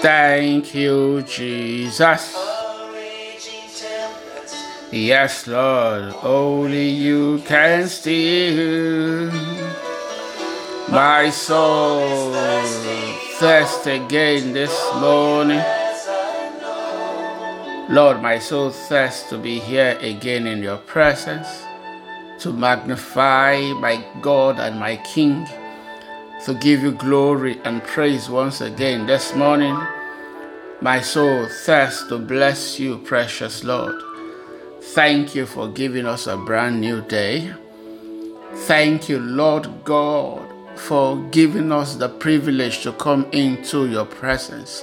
Thank you, Jesus. Yes, Lord, only you can steal my soul. Thirst again this morning. Lord, my soul thirsts to be here again in your presence, to magnify my God and my King, to give you glory and praise once again this morning. My soul thirsts to bless you, precious Lord. Thank you for giving us a brand new day. Thank you, Lord God, for giving us the privilege to come into your presence.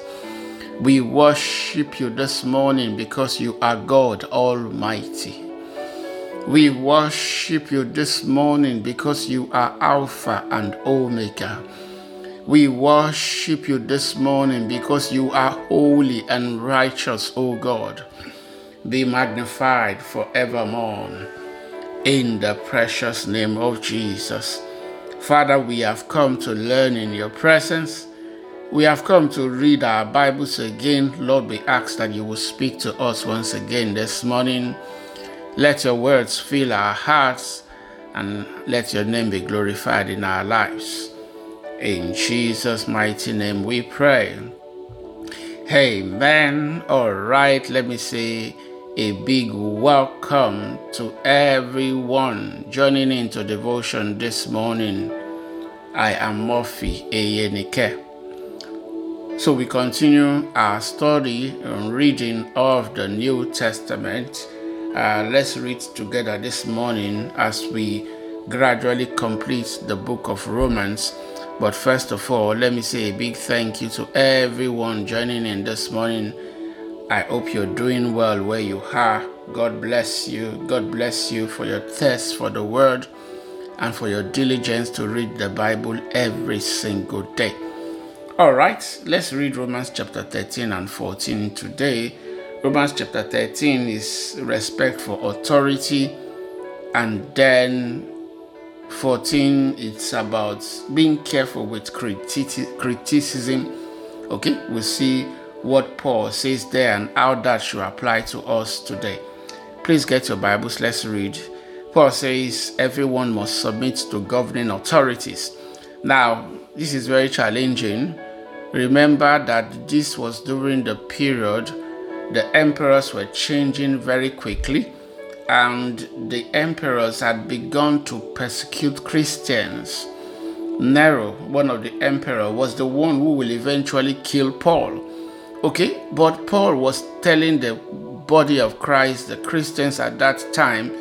We worship you this morning because you are God Almighty. We worship you this morning because you are Alpha and Omega. We worship you this morning because you are holy and righteous, O God. Be magnified forevermore in the precious name of Jesus. Father, we have come to learn in your presence. We have come to read our Bibles again. Lord, we ask that you will speak to us once again this morning. Let your words fill our hearts, and let your name be glorified in our lives. In Jesus' mighty name we pray. Amen. All right, let me say a big welcome to everyone joining into devotion this morning. I am Morphy Eyenike. So we continue our study and reading of the New Testament. Let's read together this morning as we gradually complete the book of Romans. But first of all, let me say a big thank you to everyone joining in this morning. I hope you're doing well where you are. God bless you. God bless you for your thirst for the word and for your diligence to read the Bible every single day. All right, let's read Romans chapter 13 and 14 today. Romans chapter 13 is respect for authority, and then 14, it's about being careful with criticism. Okay, we'll see what Paul says there and how that should apply to us today. Please get your Bibles, let's read. Paul says everyone must submit to governing authorities. Now, this is very challenging. Remember that this was during the period the emperors were changing very quickly, and the emperors had begun to persecute Christians. Nero, one of the emperors, was the one who will eventually kill Paul. Okay, but Paul was telling the body of Christ, the Christians at that time,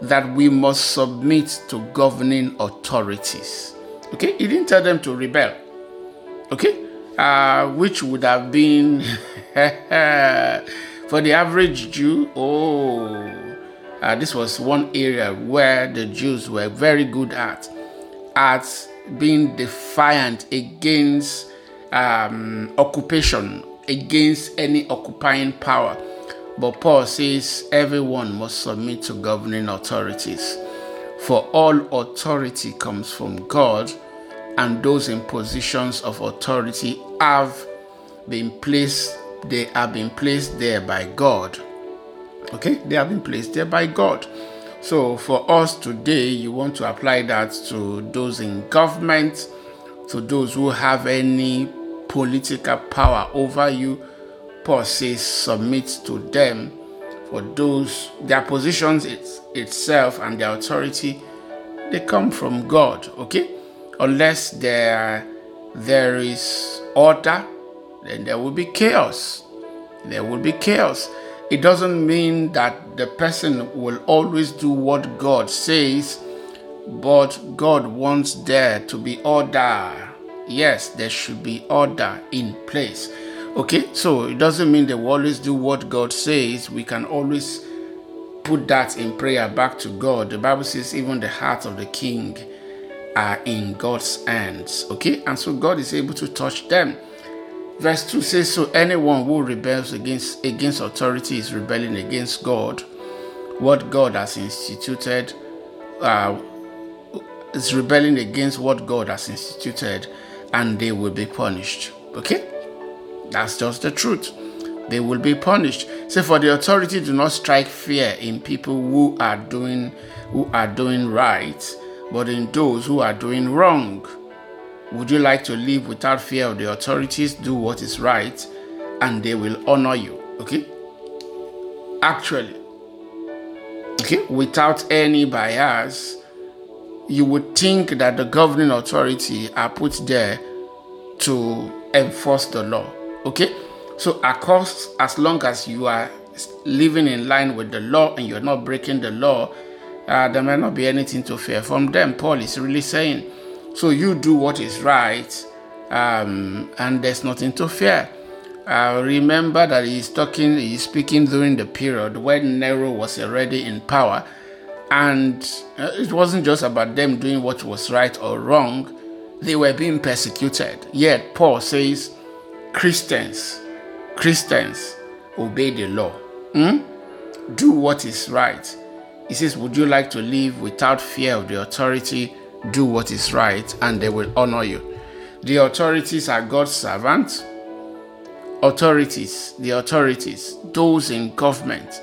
that we must submit to governing authorities. Okay, he didn't tell them to rebel. Okay, which would have been for the average Jew, this was one area where the Jews were very good at being defiant against occupation, against any occupying power. But Paul says everyone must submit to governing authorities, for all authority comes from God, and those in positions of authority have been placed there by God. Okay, they have been placed there by God. So for us today, you want to apply that to those in government, to those who have any political power over you. Paul says submit to them, for those, their positions itself and their authority, they come from God. Okay, unless there is order, then there will be chaos. There will be chaos. It doesn't mean that the person will always do what God says, but God wants there to be order. Yes, there should be order in place. Okay, so it doesn't mean they will always do what God says. We can always put that in prayer back to God. The Bible says even the heart of the king are in God's hands. Okay, and so God is able to touch them. Verse 2 says, so anyone who rebels against authority is rebelling against God. What God has instituted is rebelling against what God has instituted, and they will be punished. Okay? That's just the truth. They will be punished. Say, for the authority do not strike fear in people who are doing right, but in those who are doing wrong. Would you like to live without fear of the authorities? Do what is right, and they will honor you. Okay? Actually, okay, without any bias, you would think that the governing authority are put there to enforce the law. Okay? So, of course, as long as you are living in line with the law and you're not breaking the law, there may not be anything to fear from them. Paul is really saying, so you do what is right, and there's nothing to fear. Remember that he's speaking during the period when Nero was already in power, and it wasn't just about them doing what was right or wrong. They were being persecuted. Yet Paul says, Christians, obey the law. Do what is right. He says, would you like to live without fear of the authority? Do what is right, and they will honor you. The authorities are God's servants. The authorities, those in government.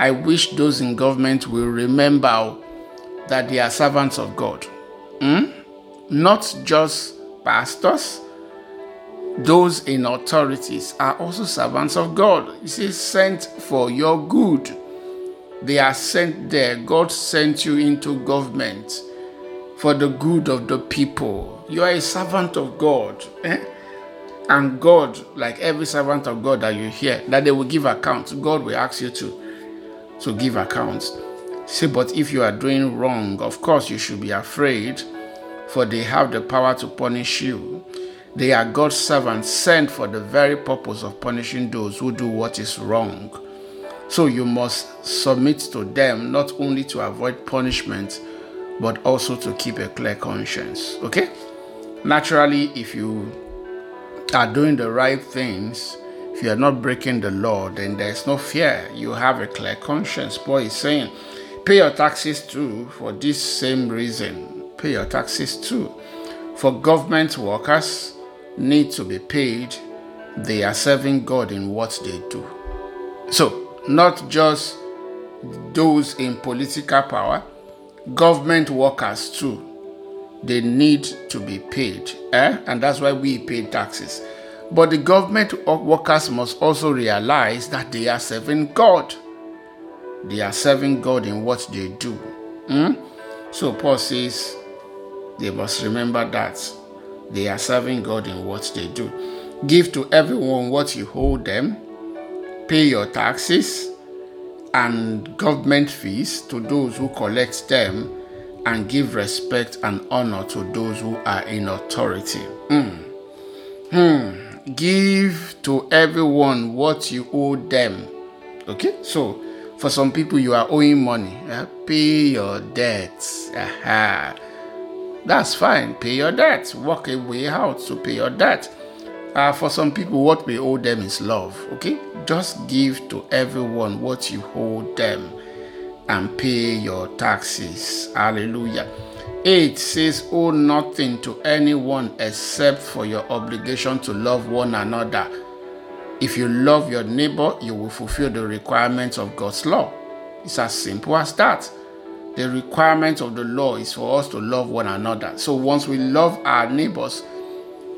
I wish those in government will remember that they are servants of God. Not just pastors. Those in authorities are also servants of God. He says, sent for your good. They are sent there. God sent you into government for the good of the people. You are a servant of God. And God, like every servant of God that you hear, that they will give accounts. God will ask you to give accounts. Say, but if you are doing wrong, of course you should be afraid, for they have the power to punish you. They are God's servants sent for the very purpose of punishing those who do what is wrong. So you must submit to them, not only to avoid punishment, but also to keep a clear conscience. Okay? Naturally, if you are doing the right things, if you are not breaking the law, then there is no fear. You have a clear conscience. Paul is saying, pay your taxes too for this same reason. Pay your taxes too. For government workers need to be paid. They are serving God in what they do. So, not just those in political power, government workers too. They need to be paid. And that's why we pay taxes. But the government workers must also realize that they are serving God. They are serving God in what they do. So Paul says, they must remember that they are serving God in what they do. Give to everyone what you hold them, pay your taxes and government fees to those who collect them, and give respect and honor to those who are in authority. Give to everyone what you owe them. Okay? So, for some people, you are owing money. Pay your debts. That's fine. Pay your debt. Walk a way out to pay your debt. For some people, what we owe them is love. Okay? Just give to everyone what you owe them and pay your taxes. Hallelujah. 8 says, owe nothing to anyone except for your obligation to love one another. If you love your neighbor, you will fulfill the requirements of God's law. It's as simple as that. The requirement of the law is for us to love one another. So once we love our neighbors,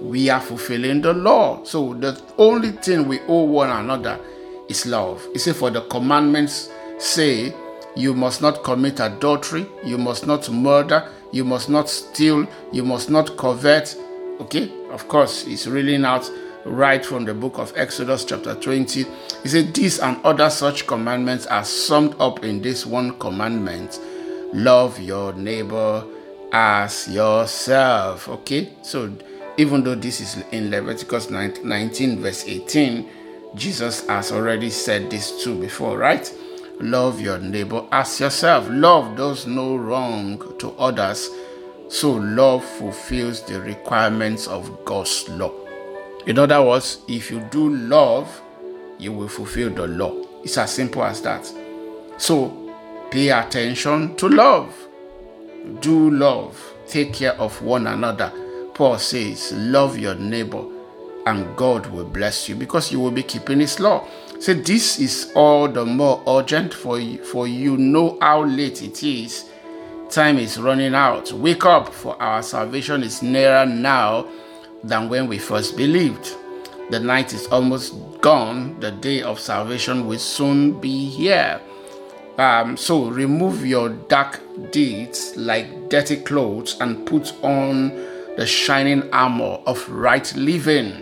we are fulfilling the law. So the only thing we owe one another is love. He said, for the commandments say, you must not commit adultery, you must not murder, you must not steal, you must not covet. Okay? Of course, he's reading out right from the book of Exodus chapter 20. He said, these and other such commandments are summed up in this one commandment. Love your neighbor as yourself. Okay? So, even though this is in Leviticus 19 verse 18, Jesus has already said this too before, right? Love your neighbor as yourself. Love does no wrong to others. So, love fulfills the requirements of God's law. In other words, if you do love, you will fulfill the law. It's as simple as that. So, pay attention to love. Do love. Take care of one another. Paul says, love your neighbor and God will bless you because you will be keeping His law. So this is all the more urgent for you know how late it is. Time is running out. Wake up, for our salvation is nearer now than when we first believed. The night is almost gone. The day of salvation will soon be here. So remove your dark deeds like dirty clothes and put on the shining armor of right living.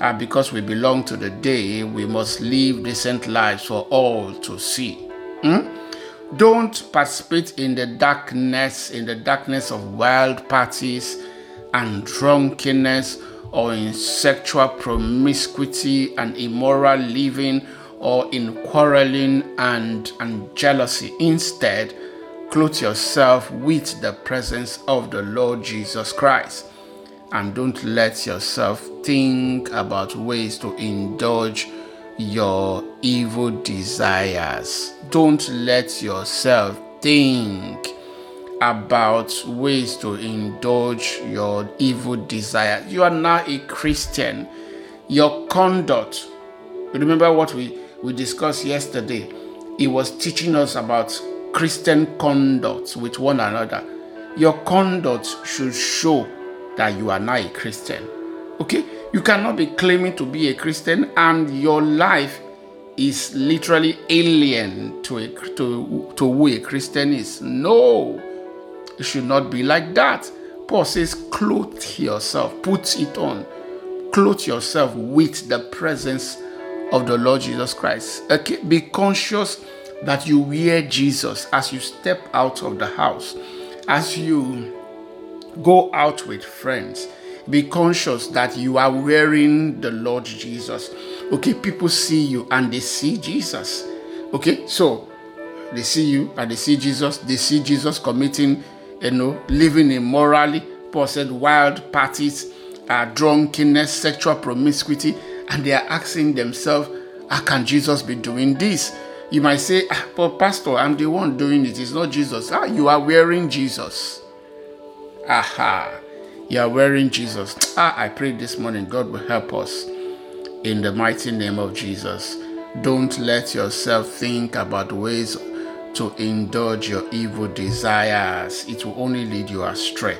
And because we belong to the day, we must live decent lives for all to see. Don't participate in the darkness of wild parties and drunkenness, or in sexual promiscuity and immoral living, or in quarreling and jealousy. Instead, clothe yourself with the presence of the Lord Jesus Christ, and don't let yourself think about ways to indulge your evil desires. Don't let yourself think about ways to indulge your evil desires. You are now a Christian. Your conduct, remember what we discussed yesterday, it was teaching us about Christian conduct with one another. Your conduct should show that you are now a Christian. Okay? You cannot be claiming to be a Christian and your life is literally alien to who a Christian is. No, it should not be like that. Paul says, clothe yourself, put it on. Clothe yourself with the presence of the Lord Jesus Christ. Okay? Be conscious that you wear Jesus as you step out of the house, as you go out with friends. Be conscious that you are wearing the Lord Jesus. Okay, people see you and they see Jesus. Okay, so they see you and they see Jesus. They see Jesus committing, living immorally. Paul said wild parties, drunkenness, sexual promiscuity. And they are asking themselves, how can Jesus be doing this? You might say, but Pastor, I'm the one doing it. It's not Jesus. You are wearing Jesus. Aha. You are wearing Jesus. I pray this morning God will help us in the mighty name of Jesus. Don't let yourself think about ways to indulge your evil desires. It will only lead you astray.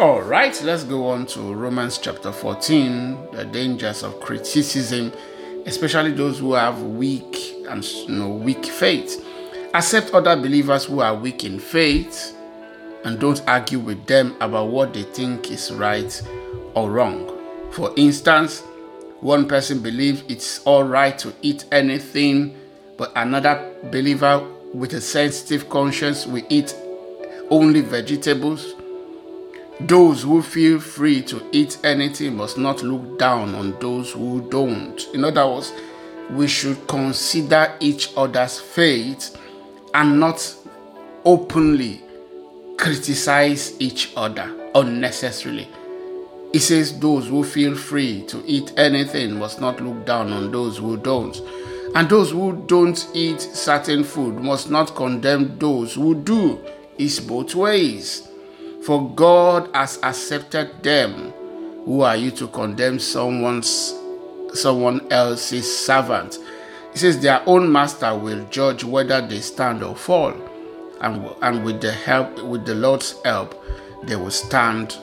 All right, let's go on to Romans chapter 14, the dangers of criticism, especially those who have weak faith. Accept other believers who are weak in faith, and don't argue with them about what they think is right or wrong. For instance, one person believes it's all right to eat anything, but another believer with a sensitive conscience will eat only vegetables. Those who feel free to eat anything must not look down on those who don't. In other words, we should consider each other's faith and not openly criticize each other unnecessarily. It says those who feel free to eat anything must not look down on those who don't. And those who don't eat certain food must not condemn those who do. It's both ways. For God has accepted them. Who are you to condemn someone else's servant? It says their own master will judge whether they stand or fall. And with the Lord's help, they will stand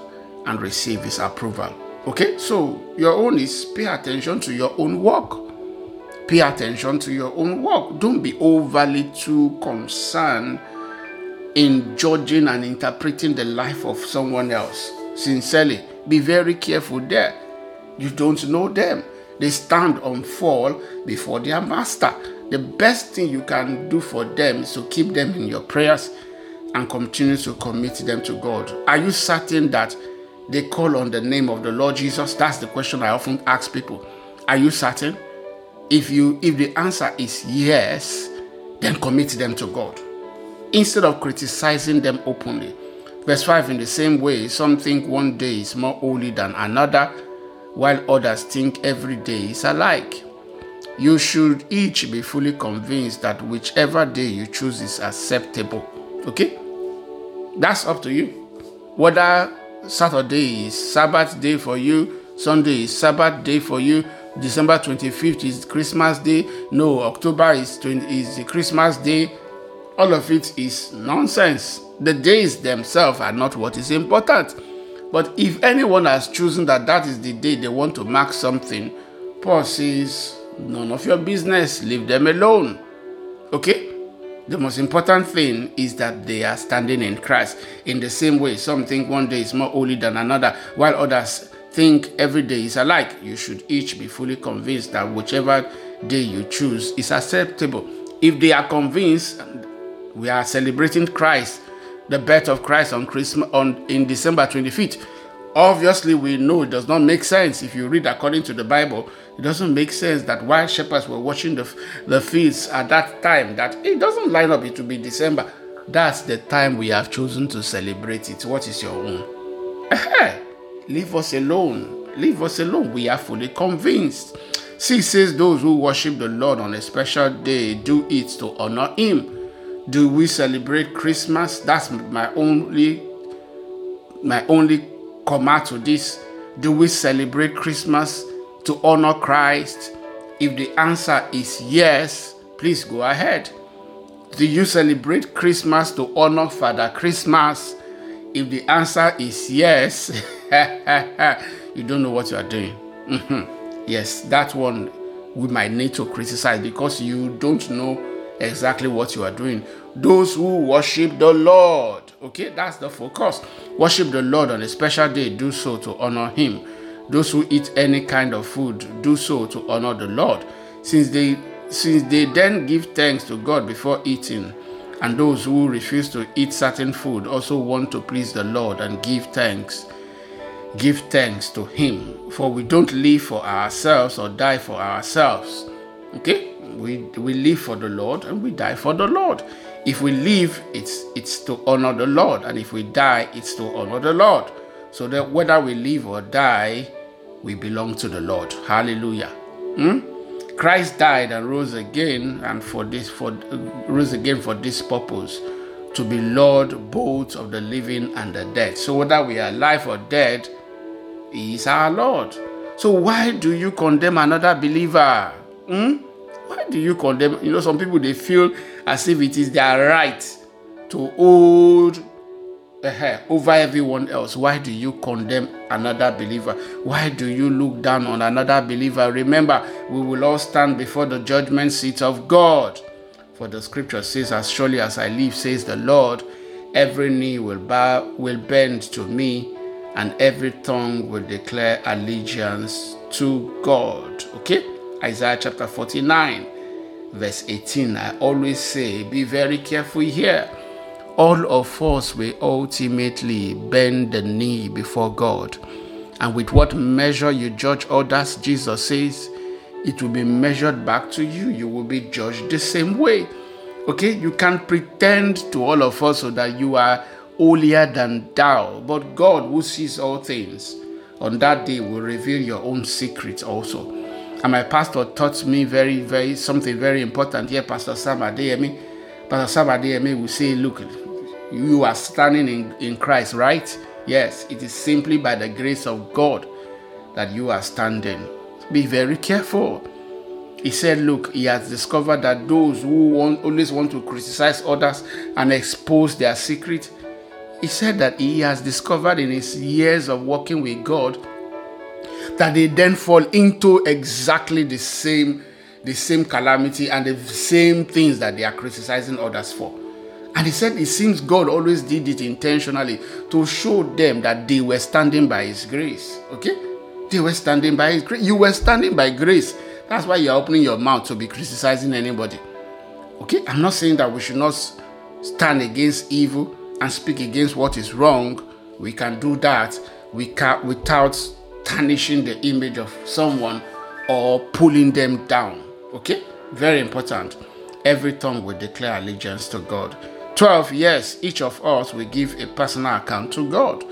and receive His approval. Okay, so your own is pay attention to your own work. Pay attention to your own work. Don't be overly too concerned in judging and interpreting the life of someone else. Sincerely, be very careful there. You don't know them. They stand and fall before their master. The best thing you can do for them is to keep them in your prayers and continue to commit them to God. Are you certain that they call on the name of the Lord Jesus? That's the question I often ask people. Are you certain? If the answer is yes, then commit them to God instead of criticizing them openly. Verse 5, in the same way, some think one day is more holy than another, while others think every day is alike. You should each be fully convinced that whichever day you choose is acceptable. Okay? That's up to you. Whether Saturday is Sabbath day for you, Sunday is Sabbath day for you. December 25th is Christmas day. No, October is the Christmas day. All of it is nonsense. The days themselves are not what is important. But if anyone has chosen that is the day they want to mark something, Paul says, none of your business, leave them alone. Okay? The most important thing is that they are standing in Christ. In the same way, some think one day is more holy than another, while others think every day is alike. You should each be fully convinced that whichever day you choose is acceptable. If they are convinced, we are celebrating Christ, the birth of Christ on Christmas in December 25th. Obviously, we know it does not make sense. If you read according to the Bible, it doesn't make sense that while shepherds were watching the fields at that time, that it doesn't line up, it will be December. That's the time we have chosen to celebrate it. What is your own? Leave us alone. Leave us alone. We are fully convinced. See, says those who worship the Lord on a special day do it to honor Him. Do we celebrate Christmas? That's my only comment to this. Do we celebrate Christmas to honor Christ? If the answer is yes, please go ahead. Do you celebrate Christmas to honor Father Christmas? If the answer is yes, you don't know what you are doing. Yes, that one we might need to criticize because you don't know exactly what you are doing. Those who worship the Lord, okay, that's the focus. Worship the Lord on a special day, do so to honor Him. Those who eat any kind of food, do so to honor the Lord, since they then give thanks to God before eating. And those who refuse to eat certain food also want to please the Lord and give thanks to Him. For we don't live for ourselves or die for ourselves. Okay? We live for the Lord and we die for the Lord. If we live, it's to honor the Lord. And if we die, it's to honor the Lord. So that whether we live or die, we belong to the Lord. Hallelujah. Christ died and rose again, and rose again for this purpose, to be Lord both of the living and the dead. So whether we are alive or dead, He is our Lord. So why do you condemn another believer? Why do you condemn? Some people, they feel as if it is their right to hold over everyone else. Why do you condemn another believer? Why do you look down on another believer? Remember, we will all stand before the judgment seat of God. For the scripture says, as surely as I live, says the Lord, every knee will bend to me, and every tongue will declare allegiance to God. Okay? Isaiah chapter 49, verse 18. I always say, be very careful here. All of us will ultimately bend the knee before God. And with what measure you judge others, Jesus says, it will be measured back to you. You will be judged the same way. Okay? You can pretend to all of us so that you are holier than thou. But God, who sees all things, on that day will reveal your own secrets also. And my pastor taught me something very important here, Pastor Sam Adeyemi. Pastor Sam Adeyemi will say, look, you are standing in Christ, right? Yes, it is simply by the grace of God that you are standing. Be very careful. He said, look, he has discovered that those who always want to criticize others and expose their secret, he said that he has discovered in his years of working with God that they then fall into exactly the same calamity and the same things that they are criticizing others for. And he said it seems God always did it intentionally to show them that they were standing by His grace. Okay? They were standing by His grace. You were standing by grace. That's why you're opening your mouth to be criticizing anybody. Okay? I'm not saying that we should not stand against evil and speak against what is wrong. We can do that without tarnishing the image of someone or pulling them down. Okay? Very important. Every tongue will declare allegiance to God. 12, yes, each of us will give a personal account to God.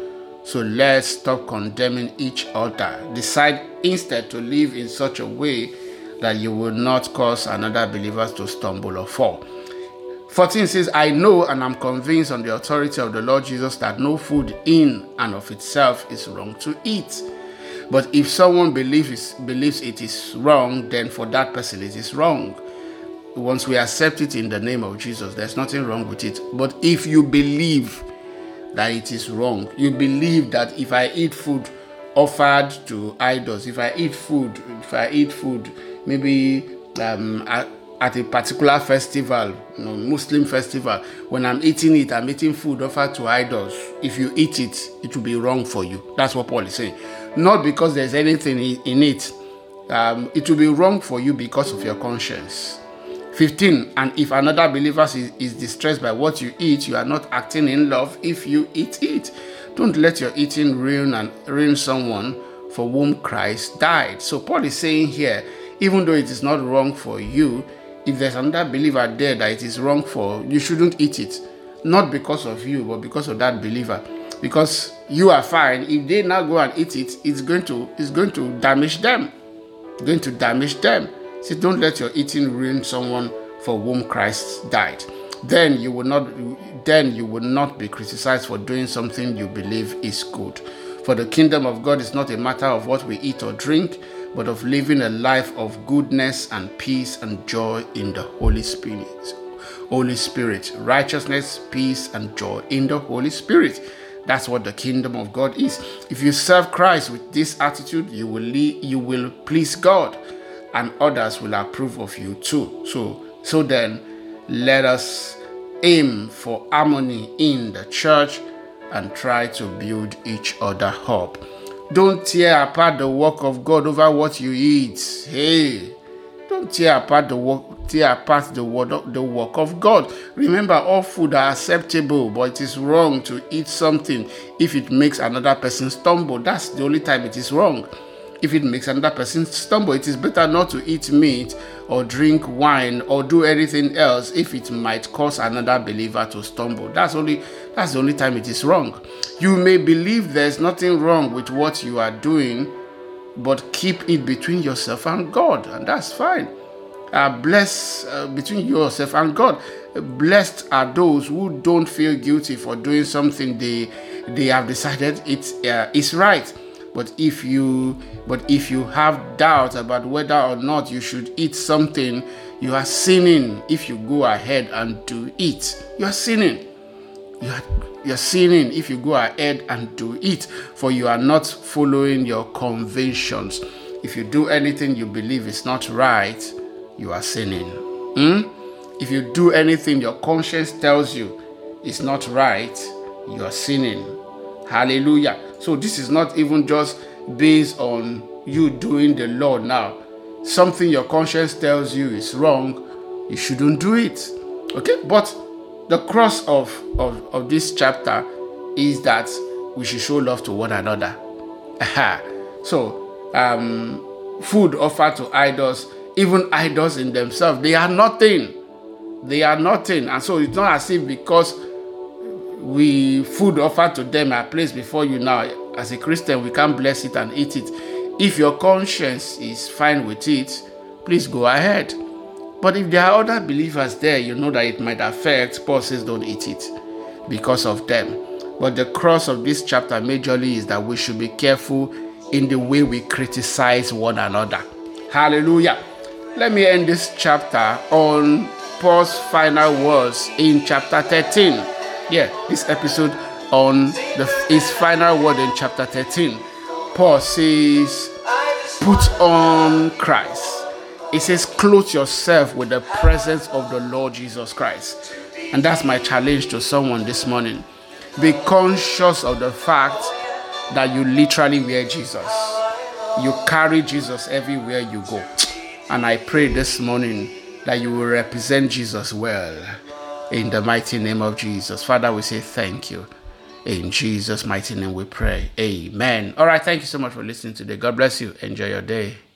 So let's stop condemning each other. Decide instead to live in such a way that you will not cause another believer to stumble or fall. 14 says, I know and I'm convinced on the authority of the Lord Jesus that no food in and of itself is wrong to eat. But if someone believes it is wrong, then for that person it is wrong. Once we accept it in the name of Jesus, there's nothing wrong with it. But if you believe that it is wrong, you believe that if I eat food offered to idols, if I eat food maybe at a particular festival, Muslim festival, when I'm eating it, I'm eating food offered to idols. If you eat it, it will be wrong for you. That's what Paul is saying. Not because there's anything in it. It will be wrong for you because of your conscience. 15, and if another believer is distressed by what you eat, you are not acting in love if you eat it. Don't let your eating ruin someone for whom Christ died. So Paul is saying here, even though it is not wrong for you, if there's another believer there that it is wrong for, you shouldn't eat it. Not because of you, but because of that believer. Because you are fine. If they now go and eat it, it's going to damage them. It's going to damage them. So don't let your eating ruin someone for whom Christ died. Then you will not be criticized for doing something you believe is good. For the kingdom of God is not a matter of what we eat or drink, but of living a life of goodness and peace and joy in the Holy Spirit. Righteousness, peace, and joy in the Holy Spirit. That's what the kingdom of God is. If you serve Christ with this attitude, you will please God, and others will approve of you too. So then, let us aim for harmony in the church and try to build each other up. Don't tear apart the work of God over what you eat. Hey, don't tear apart the work of God. Remember, all food are acceptable, but it is wrong to eat something if it makes another person stumble. That's the only time it is wrong. If it makes another person stumble, it is better not to eat meat or drink wine or do anything else if it might cause another believer to stumble. That's the only time it is wrong. You may believe there's nothing wrong with what you are doing, but keep it between yourself and God, and that's fine. Between yourself and God. Blessed are those who don't feel guilty for doing something they have decided it's right. But if you have doubts about whether or not you should eat something, you are sinning. If you go ahead and do it, you are sinning. You are sinning if you go ahead and do it, for you are not following your conventions. If you do anything you believe is not right, you are sinning. If you do anything your conscience tells you is not right, you are sinning. Hallelujah. So this is not even just based on you doing the law now. Something your conscience tells you is wrong, you shouldn't do it. Okay? But the cross of this chapter is that we should show love to one another. Aha. So, food offered to idols, even idols in themselves, they are nothing. They are nothing. And so it's not as if because food offered to them are placed before you now, as a Christian, we can't bless it and eat it. If your conscience is fine with it, please go ahead. But if there are other believers there, you know that it might affect. Paul says don't eat it because of them. But the cross of this chapter majorly is that we should be careful in the way we criticize one another. Hallelujah. Let me end this chapter on Paul's final words in chapter 13. Yeah, this episode on his final word in chapter 13. Paul says, put on Christ. It says, clothe yourself with the presence of the Lord Jesus Christ. And that's my challenge to someone this morning. Be conscious of the fact that you literally wear Jesus. You carry Jesus everywhere you go. And I pray this morning that you will represent Jesus well. In the mighty name of Jesus. Father, we say thank you. In Jesus' mighty name we pray. Amen. All right, thank you so much for listening today. God bless you. Enjoy your day.